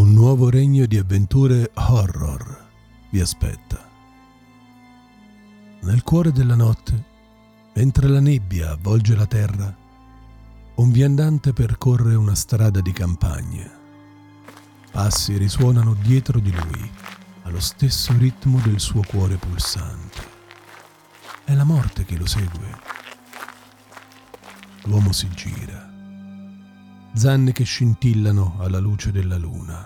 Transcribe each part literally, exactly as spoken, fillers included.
Un nuovo regno di avventure horror vi aspetta. Nel cuore della notte, mentre la nebbia avvolge la terra, un viandante percorre una strada di campagna. Passi risuonano dietro di lui, allo stesso ritmo del suo cuore pulsante. È la morte che lo segue. L'uomo si gira. Zanne che scintillano alla luce della luna,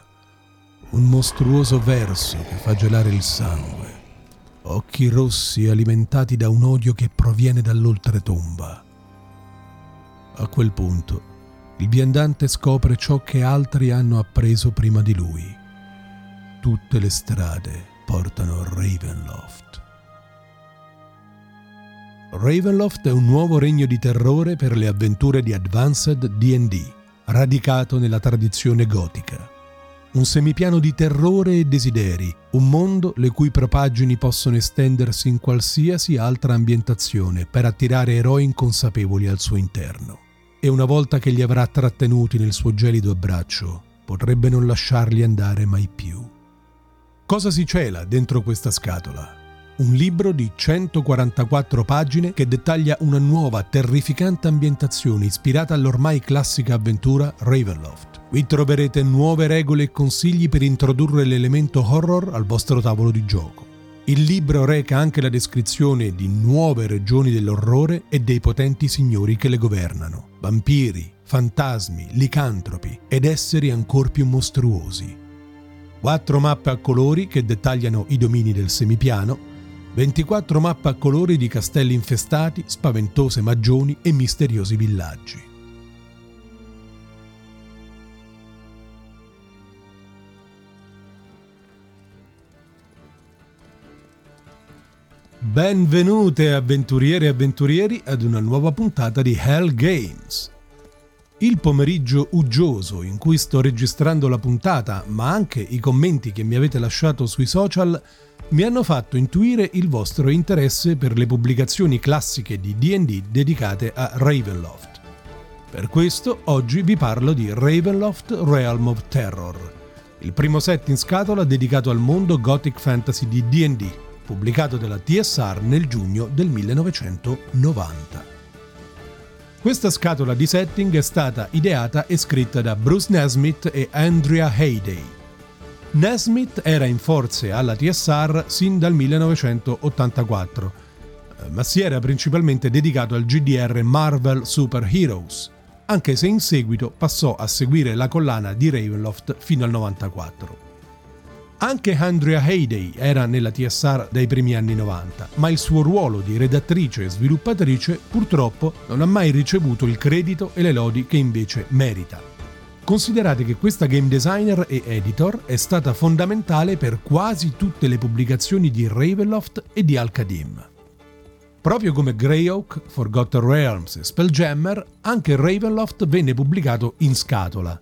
un mostruoso verso che fa gelare il sangue, occhi rossi alimentati da un odio che proviene dall'oltretomba. A quel punto il viandante scopre ciò che altri hanno appreso prima di lui. Tutte le strade portano a Ravenloft. Ravenloft è un nuovo regno di terrore per le avventure di Advanced D and D. Radicato nella tradizione gotica. Un semipiano di terrore e desideri, un mondo le cui propagini possono estendersi in qualsiasi altra ambientazione per attirare eroi inconsapevoli al suo interno. E una volta che li avrà trattenuti nel suo gelido abbraccio, potrebbe non lasciarli andare mai più. Cosa si cela dentro questa scatola? Un libro di centoquarantaquattro pagine che dettaglia una nuova, terrificante ambientazione ispirata all'ormai classica avventura Ravenloft. Qui troverete nuove regole e consigli per introdurre l'elemento horror al vostro tavolo di gioco. Il libro reca anche la descrizione di nuove regioni dell'orrore e dei potenti signori che le governano. Vampiri, fantasmi, licantropi ed esseri ancor più mostruosi. quattro mappe a colori che dettagliano i domini del semipiano, ventiquattro mappe a colori di castelli infestati, spaventose magioni e misteriosi villaggi. Benvenute avventuriere e avventurieri ad una nuova puntata di Hell Games. Il pomeriggio uggioso in cui sto registrando la puntata, ma anche i commenti che mi avete lasciato sui social, mi hanno fatto intuire il vostro interesse per le pubblicazioni classiche di D and D dedicate a Ravenloft. Per questo oggi vi parlo di Ravenloft Realm of Terror, il primo set in scatola dedicato al mondo gothic fantasy di D and D, pubblicato dalla T S R nel giugno del millenovecentonovanta. Questa scatola di setting è stata ideata e scritta da Bruce Nesmith e Andrea Hayday. Nesmith era in forze alla T S R sin dal millenovecentottantaquattro, ma si era principalmente dedicato al G D R Marvel Super Heroes, anche se in seguito passò a seguire la collana di Ravenloft fino al novantaquattro. Anche Andrea Hayday era nella T S R dai primi anni novanta, ma il suo ruolo di redattrice e sviluppatrice purtroppo non ha mai ricevuto il credito e le lodi che invece merita. Considerate che questa game designer e editor è stata fondamentale per quasi tutte le pubblicazioni di Ravenloft e di Al-Qadim. Proprio come Greyhawk, Forgotten Realms e Spelljammer, anche Ravenloft venne pubblicato in scatola.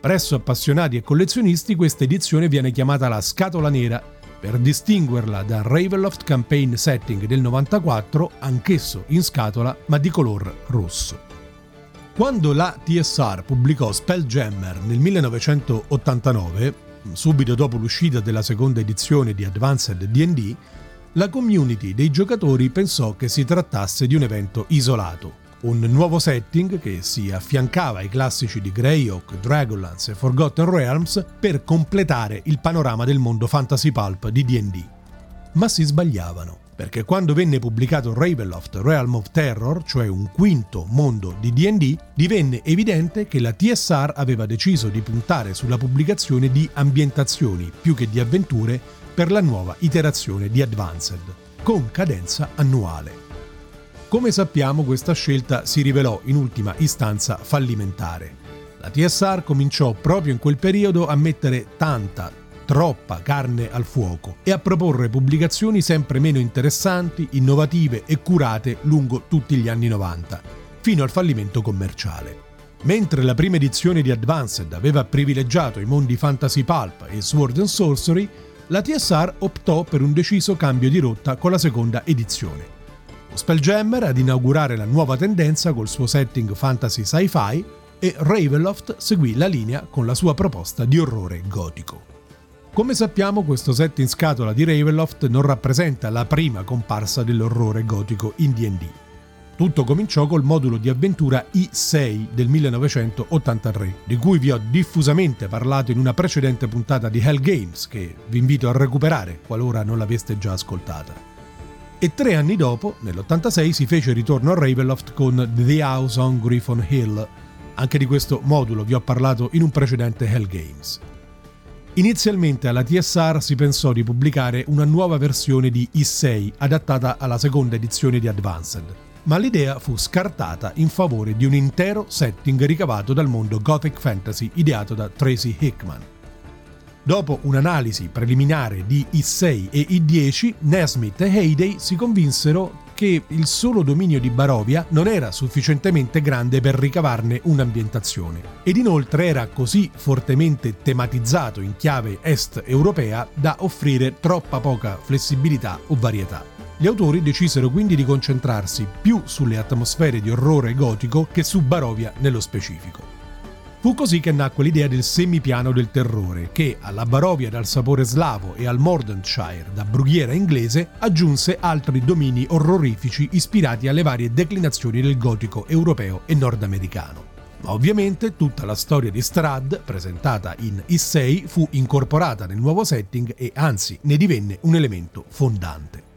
Presso appassionati e collezionisti questa edizione viene chiamata la Scatola Nera per distinguerla da Ravenloft Campaign Setting del novantaquattro, anch'esso in scatola ma di color rosso. Quando la T S R pubblicò Spelljammer nel millenovecentottantanove, subito dopo l'uscita della seconda edizione di Advanced D and D, la community dei giocatori pensò che si trattasse di un evento isolato, un nuovo setting che si affiancava ai classici di Greyhawk, Dragonlance e Forgotten Realms per completare il panorama del mondo fantasy pulp di D and D. Ma si sbagliavano. Perché quando venne pubblicato Ravenloft Realm of Terror, cioè un quinto mondo di D and D, divenne evidente che la T S R aveva deciso di puntare sulla pubblicazione di ambientazioni più che di avventure per la nuova iterazione di Advanced, con cadenza annuale. Come sappiamo, questa scelta si rivelò in ultima istanza fallimentare. La T S R cominciò proprio in quel periodo a mettere tanta, troppa carne al fuoco e a proporre pubblicazioni sempre meno interessanti, innovative e curate lungo tutti gli anni novanta, fino al fallimento commerciale. Mentre la prima edizione di Advanced aveva privilegiato i mondi fantasy pulp e Sword and Sorcery, la T S R optò per un deciso cambio di rotta con la seconda edizione. Lo Spelljammer ad inaugurare la nuova tendenza col suo setting fantasy sci-fi, e Ravenloft seguì la linea con la sua proposta di orrore gotico. Come sappiamo, questo set in scatola di Ravenloft non rappresenta la prima comparsa dell'orrore gotico in D and D. Tutto cominciò col modulo di avventura I sei del millenovecentottantatré, di cui vi ho diffusamente parlato in una precedente puntata di Hell Games, che vi invito a recuperare qualora non l'aveste già ascoltata. E tre anni dopo, nell'ottantasei, si fece ritorno a Ravenloft con The House on Griffon Hill. Anche di questo modulo vi ho parlato in un precedente Hell Games. Inizialmente alla T S R si pensò di pubblicare una nuova versione di I sei adattata alla seconda edizione di Advanced, ma l'idea fu scartata in favore di un intero setting ricavato dal mondo Gothic Fantasy ideato da Tracy Hickman. Dopo un'analisi preliminare di I sei e I dieci, Nesmith e Hayday si convinsero che il solo dominio di Barovia non era sufficientemente grande per ricavarne un'ambientazione, ed inoltre era così fortemente tematizzato in chiave est-europea da offrire troppa poca flessibilità o varietà. Gli autori decisero quindi di concentrarsi più sulle atmosfere di orrore gotico che su Barovia nello specifico. Fu così che nacque l'idea del semipiano del terrore, che alla Barovia dal sapore slavo e al Mordenshire da brughiera inglese aggiunse altri domini orrorifici ispirati alle varie declinazioni del gotico europeo e nordamericano. Ma ovviamente tutta la storia di Strahd, presentata in I sei, fu incorporata nel nuovo setting e anzi ne divenne un elemento fondante.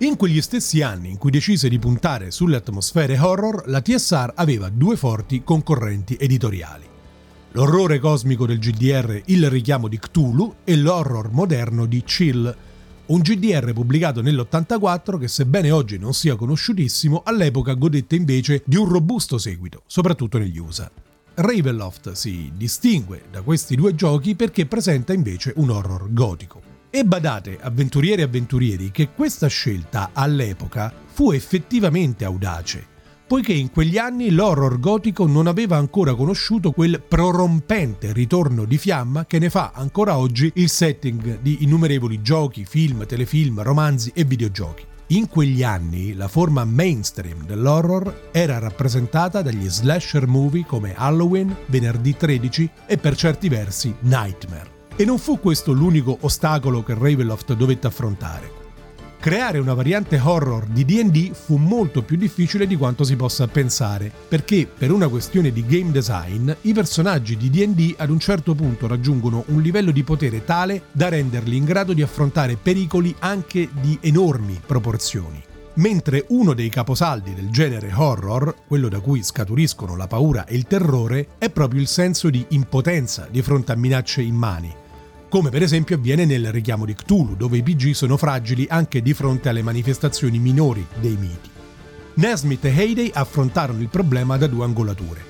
In quegli stessi anni in cui decise di puntare sulle atmosfere horror, la T S R aveva due forti concorrenti editoriali: l'orrore cosmico del G D R Il Richiamo di Cthulhu e l'horror moderno di Chill, un G D R pubblicato nell'ottantaquattro che, sebbene oggi non sia conosciutissimo, all'epoca godette invece di un robusto seguito, soprattutto negli U S A. Ravenloft si distingue da questi due giochi perché presenta invece un horror gotico. E badate, avventurieri e avventurieri, che questa scelta all'epoca fu effettivamente audace, poiché in quegli anni l'horror gotico non aveva ancora conosciuto quel prorompente ritorno di fiamma che ne fa ancora oggi il setting di innumerevoli giochi, film, telefilm, romanzi e videogiochi. In quegli anni la forma mainstream dell'horror era rappresentata dagli slasher movie come Halloween, Venerdì tredici e per certi versi Nightmare. E non fu questo l'unico ostacolo che Ravenloft dovette affrontare. Creare una variante horror di D and D fu molto più difficile di quanto si possa pensare, perché per una questione di game design i personaggi di D and D ad un certo punto raggiungono un livello di potere tale da renderli in grado di affrontare pericoli anche di enormi proporzioni. Mentre uno dei caposaldi del genere horror, quello da cui scaturiscono la paura e il terrore, è proprio il senso di impotenza di fronte a minacce immani, come per esempio avviene nel Richiamo di Cthulhu, dove i P G sono fragili anche di fronte alle manifestazioni minori dei miti. Nesmith e Hayday affrontarono il problema da due angolature.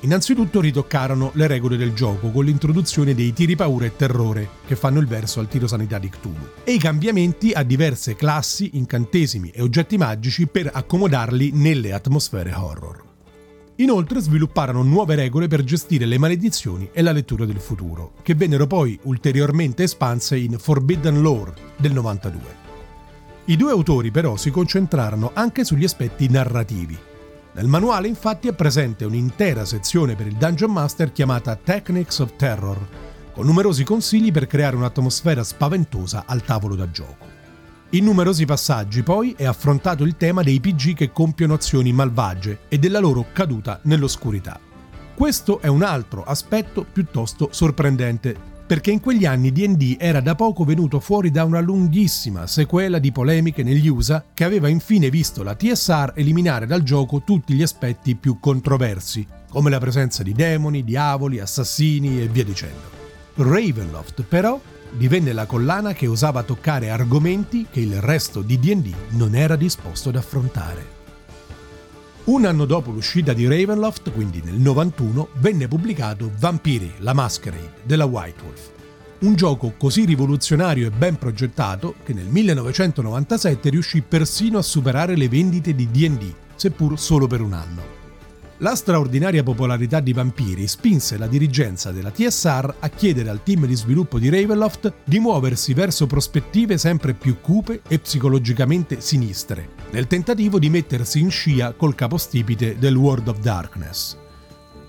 Innanzitutto ritoccarono le regole del gioco con l'introduzione dei tiri paura e terrore, che fanno il verso al tiro sanità di Cthulhu, e i cambiamenti a diverse classi, incantesimi e oggetti magici per accomodarli nelle atmosfere horror. Inoltre svilupparono nuove regole per gestire le maledizioni e la lettura del futuro, che vennero poi ulteriormente espanse in Forbidden Lore del novantadue. I due autori però si concentrarono anche sugli aspetti narrativi. Nel manuale infatti è presente un'intera sezione per il Dungeon Master chiamata Techniques of Terror, con numerosi consigli per creare un'atmosfera spaventosa al tavolo da gioco. In numerosi passaggi poi è affrontato il tema dei P G che compiono azioni malvagie e della loro caduta nell'oscurità. Questo è un altro aspetto piuttosto sorprendente, perché in quegli anni D and D era da poco venuto fuori da una lunghissima sequela di polemiche negli U S A che aveva infine visto la T S R eliminare dal gioco tutti gli aspetti più controversi, come la presenza di demoni, diavoli, assassini e via dicendo. Ravenloft, però, divenne la collana che osava toccare argomenti che il resto di D and D non era disposto ad affrontare. Un anno dopo l'uscita di Ravenloft, quindi nel novantuno, venne pubblicato Vampiri, la Masquerade della White Wolf, un gioco così rivoluzionario e ben progettato che nel millenovecentonovantasette riuscì persino a superare le vendite di D and D, seppur solo per un anno. La straordinaria popolarità di Vampiri spinse la dirigenza della T S R a chiedere al team di sviluppo di Ravenloft di muoversi verso prospettive sempre più cupe e psicologicamente sinistre, nel tentativo di mettersi in scia col capostipite del World of Darkness.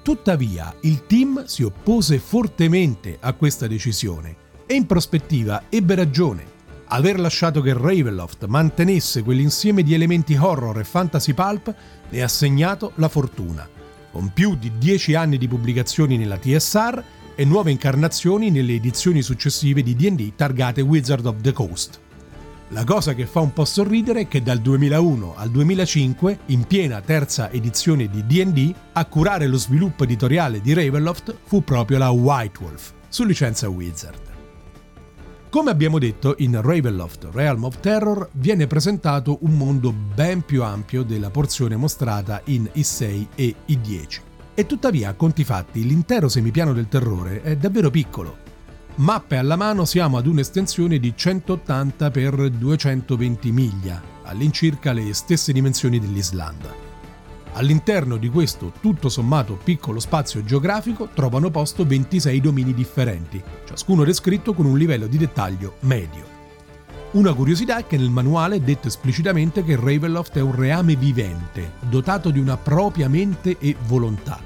Tuttavia, il team si oppose fortemente a questa decisione e in prospettiva ebbe ragione. Aver lasciato che Ravenloft mantenesse quell'insieme di elementi horror e fantasy pulp ne ha segnato la fortuna, con più di dieci anni di pubblicazioni nella T S R e nuove incarnazioni nelle edizioni successive di D and D targate Wizards of the Coast. La cosa che fa un po' sorridere è che dal duemilauno al duemilacinque, in piena terza edizione di D and D, a curare lo sviluppo editoriale di Ravenloft fu proprio la White Wolf, su licenza Wizard. Come abbiamo detto, in Ravenloft Realm of Terror viene presentato un mondo ben più ampio della porzione mostrata in I sei e I dieci. E tuttavia, a conti fatti, l'intero semipiano del terrore è davvero piccolo. Mappe alla mano siamo ad un'estensione di centottanta per duecentoventi miglia, all'incirca le stesse dimensioni dell'Islanda. All'interno di questo tutto sommato piccolo spazio geografico trovano posto ventisei domini differenti, ciascuno descritto con un livello di dettaglio medio. Una curiosità è che nel manuale è detto esplicitamente che Ravenloft è un reame vivente, dotato di una propria mente e volontà.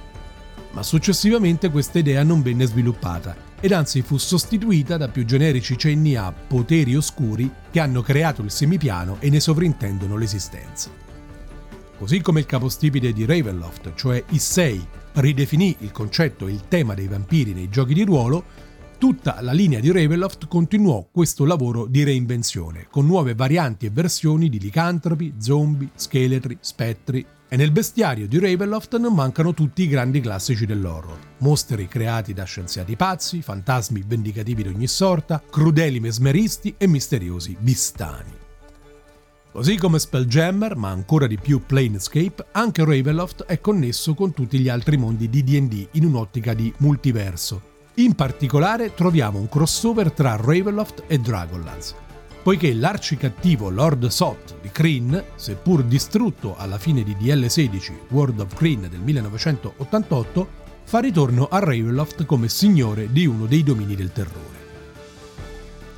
Ma successivamente questa idea non venne sviluppata, ed anzi fu sostituita da più generici cenni a poteri oscuri che hanno creato il semipiano e ne sovrintendono l'esistenza. Così come il capostipite di Ravenloft, cioè I sei, ridefinì il concetto e il tema dei vampiri nei giochi di ruolo, tutta la linea di Ravenloft continuò questo lavoro di reinvenzione, con nuove varianti e versioni di licantropi, zombie, scheletri, spettri. E nel bestiario di Ravenloft non mancano tutti i grandi classici dell'horror. Mostri creati da scienziati pazzi, fantasmi vendicativi di ogni sorta, crudeli mesmeristi e misteriosi bistani. Così come Spelljammer, ma ancora di più Planescape, anche Ravenloft è connesso con tutti gli altri mondi di D and D in un'ottica di multiverso. In particolare troviamo un crossover tra Ravenloft e Dragonlance, poiché l'arcicattivo Lord Soth di Kryn, seppur distrutto alla fine di D L sedici World of Kryn del millenovecentottantotto, fa ritorno a Ravenloft come signore di uno dei domini del terrore.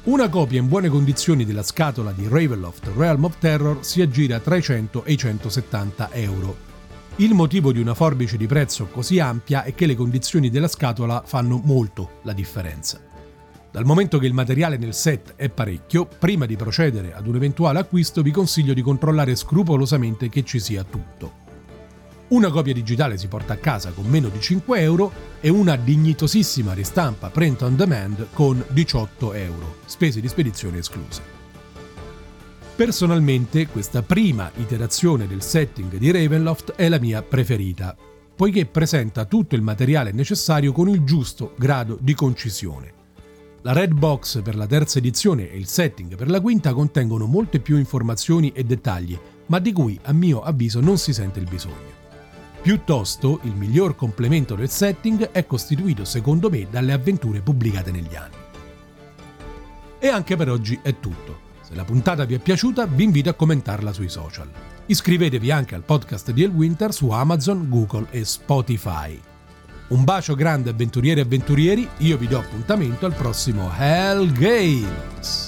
Una copia in buone condizioni della scatola di Ravenloft Realm of Terror si aggira tra i cento e i centosettanta euro. Il motivo di una forbice di prezzo così ampia è che le condizioni della scatola fanno molto la differenza. Dal momento che il materiale nel set è parecchio, prima di procedere ad un eventuale acquisto vi consiglio di controllare scrupolosamente che ci sia tutto. Una copia digitale si porta a casa con meno di cinque euro e una dignitosissima ristampa print on demand con diciotto euro, spese di spedizione escluse. Personalmente questa prima iterazione del setting di Ravenloft è la mia preferita, poiché presenta tutto il materiale necessario con il giusto grado di concisione. La Red Box per la terza edizione e il setting per la quinta contengono molte più informazioni e dettagli, ma di cui a mio avviso non si sente il bisogno. Piuttosto, il miglior complemento del setting è costituito secondo me dalle avventure pubblicate negli anni. E anche per oggi è tutto. Se la puntata vi è piaciuta, vi invito a commentarla sui social. Iscrivetevi anche al podcast di Hellwinter su Amazon, Google e Spotify. Un bacio grande avventurieri e avventurieri, io vi do appuntamento al prossimo Hell Games!